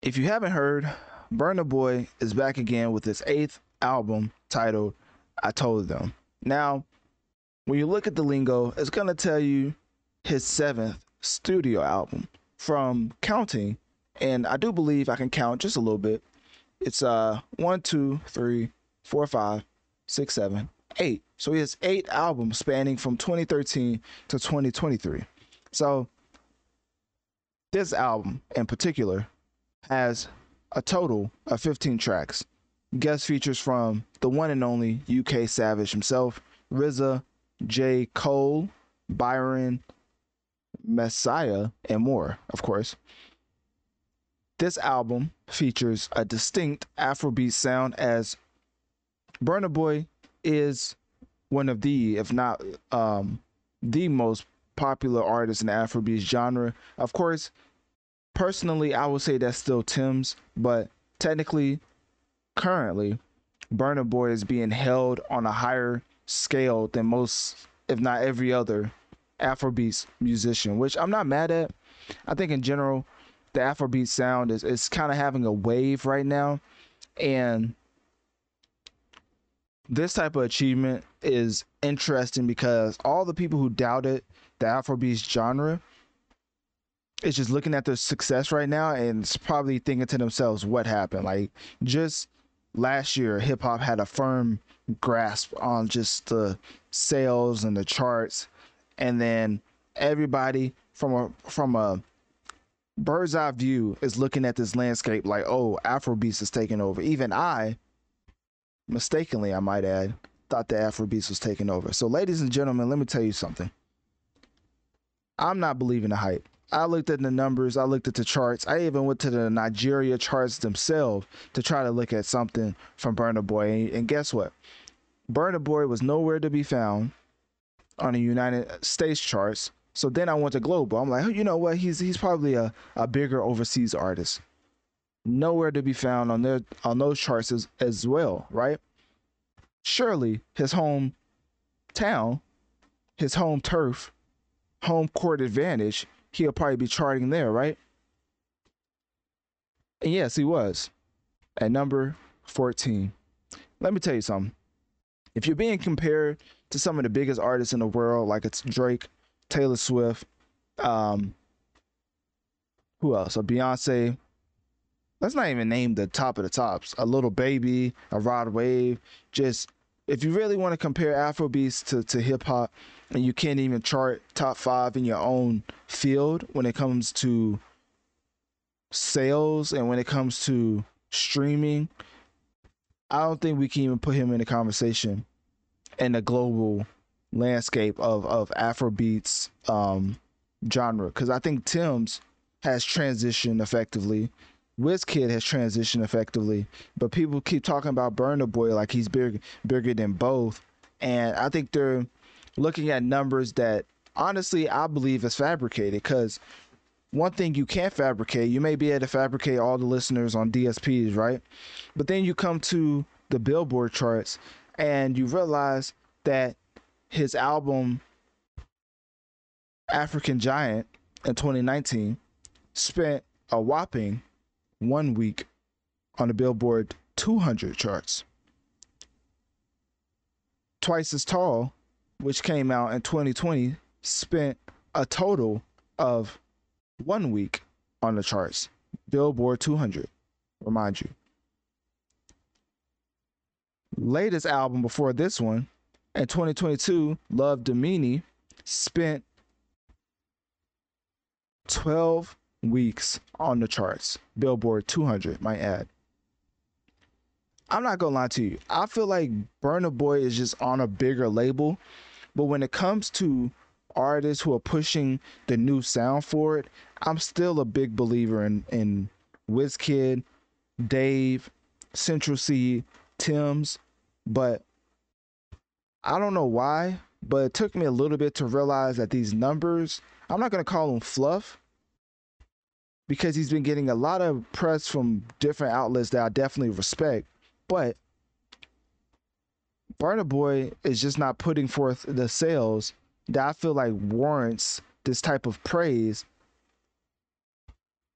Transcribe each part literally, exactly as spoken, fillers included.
If you haven't heard, Burna Boy is back again with his eighth album titled I Told Them. Now, when you look at the lingo, it's going to tell you his seventh studio album from counting. And I do believe I can count just a little bit. It's uh, one, two, three, four, five, six, seven, eight. So he has eight albums spanning from twenty thirteen to twenty twenty-three. So this album in particular has a total of fifteen tracks. Guest features from the one and only U K Savage himself, R Z A, J. Cole, Byron, Messiah, and more, of course. This album features a distinct Afrobeat sound, as Burna Boy is one of the, if not um, the most popular artist in the Afrobeat genre. Of course, personally, I would say that's still Tim's, but technically, currently, Burna Boy is being held on a higher scale than most, if not every other Afrobeat musician, which I'm not mad at. I think in general, the Afrobeat sound is, is kind of having a wave right now, and this type of achievement is interesting because all the people who doubted the Afrobeat genre is just looking at their success right now and it's probably thinking to themselves, what happened? Like, just last year, hip-hop had a firm grasp on just the sales and the charts, and then everybody from a from a bird's eye view is looking at this landscape like, oh, Afrobeats is taking over. Even I, mistakenly, I might add, thought that Afrobeats was taking over. So, ladies and gentlemen, let me tell you something. I'm not believing the hype. I looked at the numbers. I looked at the charts. I even went to the Nigeria charts themselves to try to look at something from Burna Boy. And guess what? Burna Boy was nowhere to be found on the United States charts. So then I went to global. I'm like, oh, you know what? He's he's probably a, a bigger overseas artist. Nowhere to be found on their on those charts as, as well, right? Surely his hometown, his home turf, home court advantage, he'll probably be charting there, right? And yes, he was at number fourteen. Let me tell you something. If you're being compared to some of the biggest artists in the world, like it's Drake, Taylor Swift, um, who else? A Beyonce. Let's not even name the top of the tops. A Little Baby, a Rod Wave. Just, if you really want to compare Afrobeats to, to hip hop, and you can't even chart top five in your own field when it comes to sales and when it comes to streaming, I don't think we can even put him in the conversation in the global landscape of of Afrobeats um genre, because I think Tim's has transitioned effectively, Wizkid has transitioned effectively, but people keep talking about Burna Boy like he's big, bigger than both, and I think they're looking at numbers that honestly I believe is fabricated, because one thing you can't fabricate, you may be able to fabricate all the listeners on D S Ps, right? But then you come to the Billboard charts and you realize that his album African Giant in twenty nineteen spent a whopping one week on the Billboard two hundred charts. Twice as Tall, which came out in twenty twenty, spent a total of one week on the charts. Billboard two hundred, remind you. Latest album before this one, in twenty twenty-two, Love Domini spent twelve weeks on the charts. Billboard two hundred, might add. I'm not going to lie to you. I feel like Burna Boy is just on a bigger label. But when it comes to artists who are pushing the new sound forward, I'm still a big believer in, in WizKid, Dave, Central C, Tim's, but I don't know why, but it took me a little bit to realize that these numbers, I'm not going to call them fluff, because he's been getting a lot of press from different outlets that I definitely respect, but Burna Boy is just not putting forth the sales that I feel like warrants this type of praise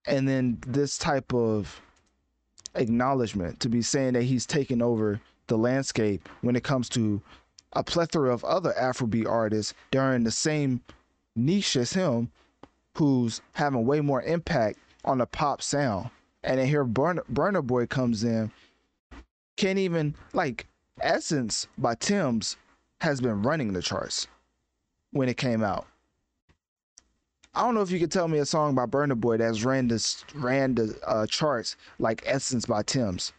and then this type of acknowledgement to be saying that he's taken over the landscape when it comes to a plethora of other Afrobeat artists that are in the same niche as him, who's having way more impact on the pop sound. And then here Burna, Burna Boy comes in, can't even, like, Essence by Tim's has been running the charts when it came out. I don't know if you could tell me a song by Burna Boy that's ran this ran the uh, charts like Essence by Tim's.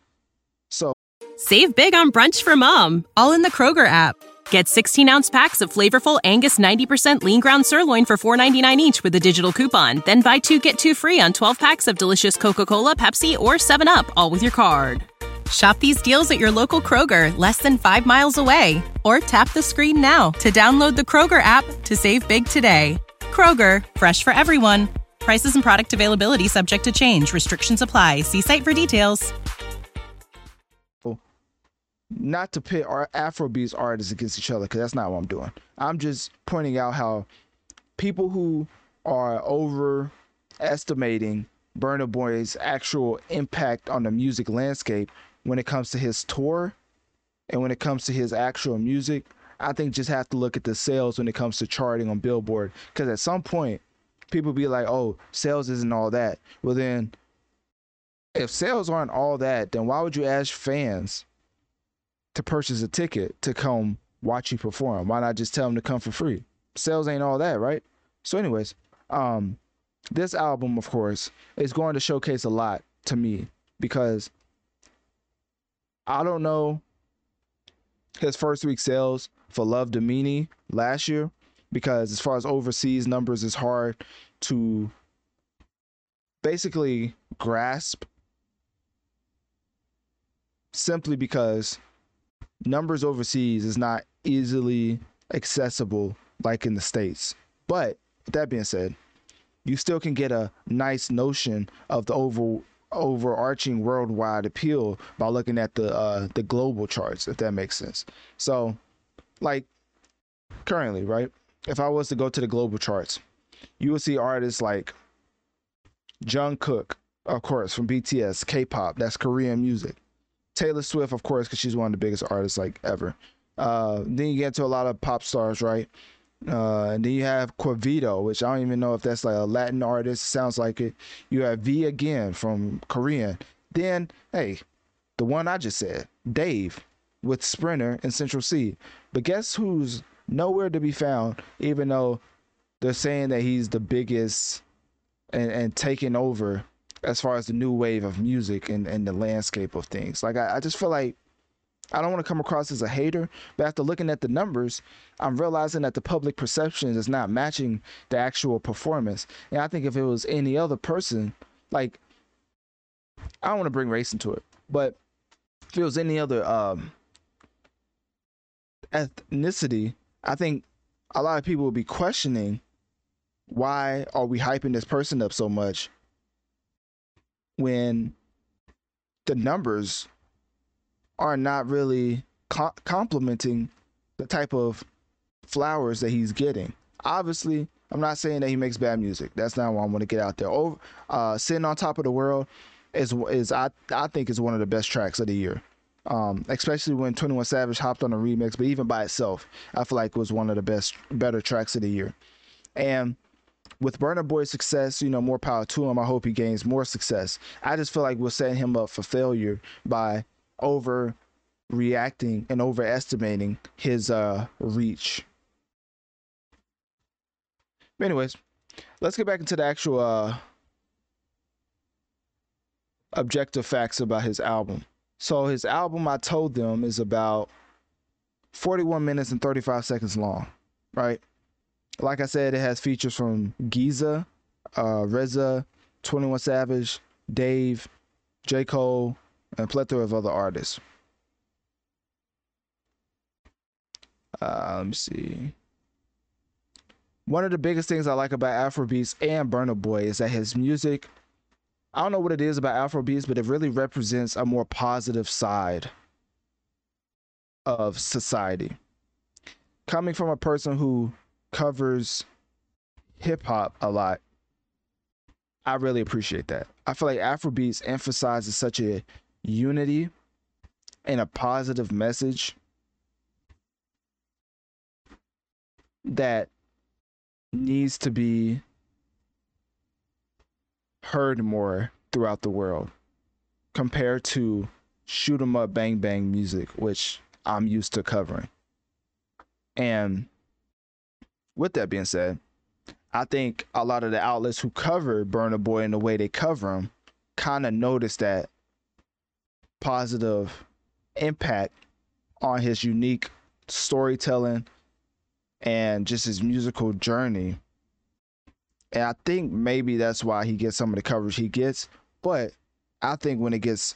So save big on brunch for mom, all in the Kroger app. Get sixteen-ounce packs of flavorful Angus ninety percent lean ground sirloin for four ninety-nine each with a digital coupon. Then buy two, get two free on twelve packs of delicious Coca-Cola, Pepsi, or seven up, all with your card. Shop these deals at your local Kroger, less than five miles away. Or tap the screen now to download the Kroger app to save big today. Kroger, fresh for everyone. Prices and product availability subject to change. Restrictions apply. See site for details. Not to pit our Afrobeats artists against each other, because that's not what I'm doing. I'm just pointing out how people who are overestimating Burna Boy's actual impact on the music landscape when it comes to his tour and when it comes to his actual music, I think just have to look at the sales when it comes to charting on Billboard. Because at some point, people be like, oh, sales isn't all that. Well, then, if sales aren't all that, then why would you ask fans to purchase a ticket to come watch you perform? Why not just tell them to come for free? Sales ain't all that, right? So anyways, um, this album, of course, is going to showcase a lot to me because I don't know his first week sales for Love Domini last year, because as far as overseas numbers, it's hard to basically grasp simply because numbers overseas is not easily accessible like in the States. But with that being said, you still can get a nice notion of the over, overarching worldwide appeal by looking at the uh, the global charts, if that makes sense. So, like, currently, right, if I was to go to the global charts, you would see artists like Jungkook, of course, from B T S, K-pop, that's Korean music. Taylor Swift, of course, because she's one of the biggest artists like ever. Uh, then you get to a lot of pop stars, right? Uh, and then you have Quavito, which I don't even know if that's like a Latin artist. Sounds like it. You have V again from Korean. Then, hey, the one I just said, Dave with Sprinter and Central C. But guess who's nowhere to be found, even though they're saying that he's the biggest and, and taking over as far as the new wave of music and, and the landscape of things. Like, I, I just feel like I don't want to come across as a hater, but after looking at the numbers, I'm realizing that the public perception is not matching the actual performance. And I think if it was any other person, like, I don't want to bring race into it, but if it was any other um, ethnicity, I think a lot of people would be questioning, why are we hyping this person up so much when the numbers are not really co- complimenting the type of flowers that he's getting. Obviously, I'm not saying that he makes bad music. That's not what I want to get out there. Over, uh, Sitting on Top of the World is, is I, I think, is one of the best tracks of the year, um, especially when twenty-one Savage hopped on a remix, but even by itself, I feel like it was one of the best, better tracks of the year. And with Burna Boy's success, you know, more power to him. I hope he gains more success. I just feel like we're setting him up for failure by overreacting and overestimating his uh, reach. But anyways, let's get back into the actual uh, objective facts about his album. So his album, I told them, is about forty-one minutes and thirty-five seconds long, right? Like I said, it has features from Geeza, uh, R Z A, twenty-one Savage, Dave, J. Cole, and a plethora of other artists. Uh, let me see. One of the biggest things I like about Afrobeats and Burna Boy is that his music, I don't know what it is about Afrobeats, but it really represents a more positive side of society. Coming from a person who covers hip hop a lot, I really appreciate that. I feel like Afrobeats emphasizes such a unity and a positive message that needs to be heard more throughout the world compared to shoot 'em up bang bang music, which I'm used to covering. And with that being said, I think a lot of the outlets who covered Burna Boy in the way they cover him kind of noticed that positive impact on his unique storytelling and just his musical journey. And I think maybe that's why he gets some of the coverage he gets. But I think when it gets,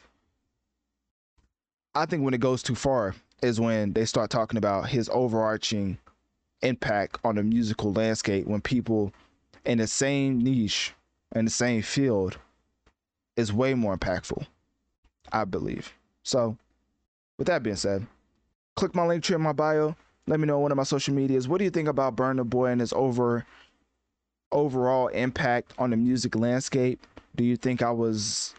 I think when it goes too far is when they start talking about his overarching impact on the musical landscape, when people in the same niche, in the same field, is way more impactful, I believe. So with that being said, click my link tree in my bio. Let me know on one of my social medias. What do you think about Burna Boy and his over overall impact on the music landscape? Do you think I was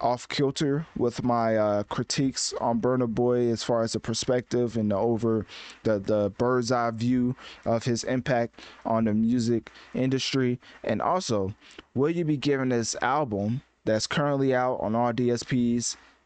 off kilter with my uh, critiques on Burna Boy as far as the perspective and the over the, the bird's eye view of his impact on the music industry? And also, will you be giving this album that's currently out on all D S Ps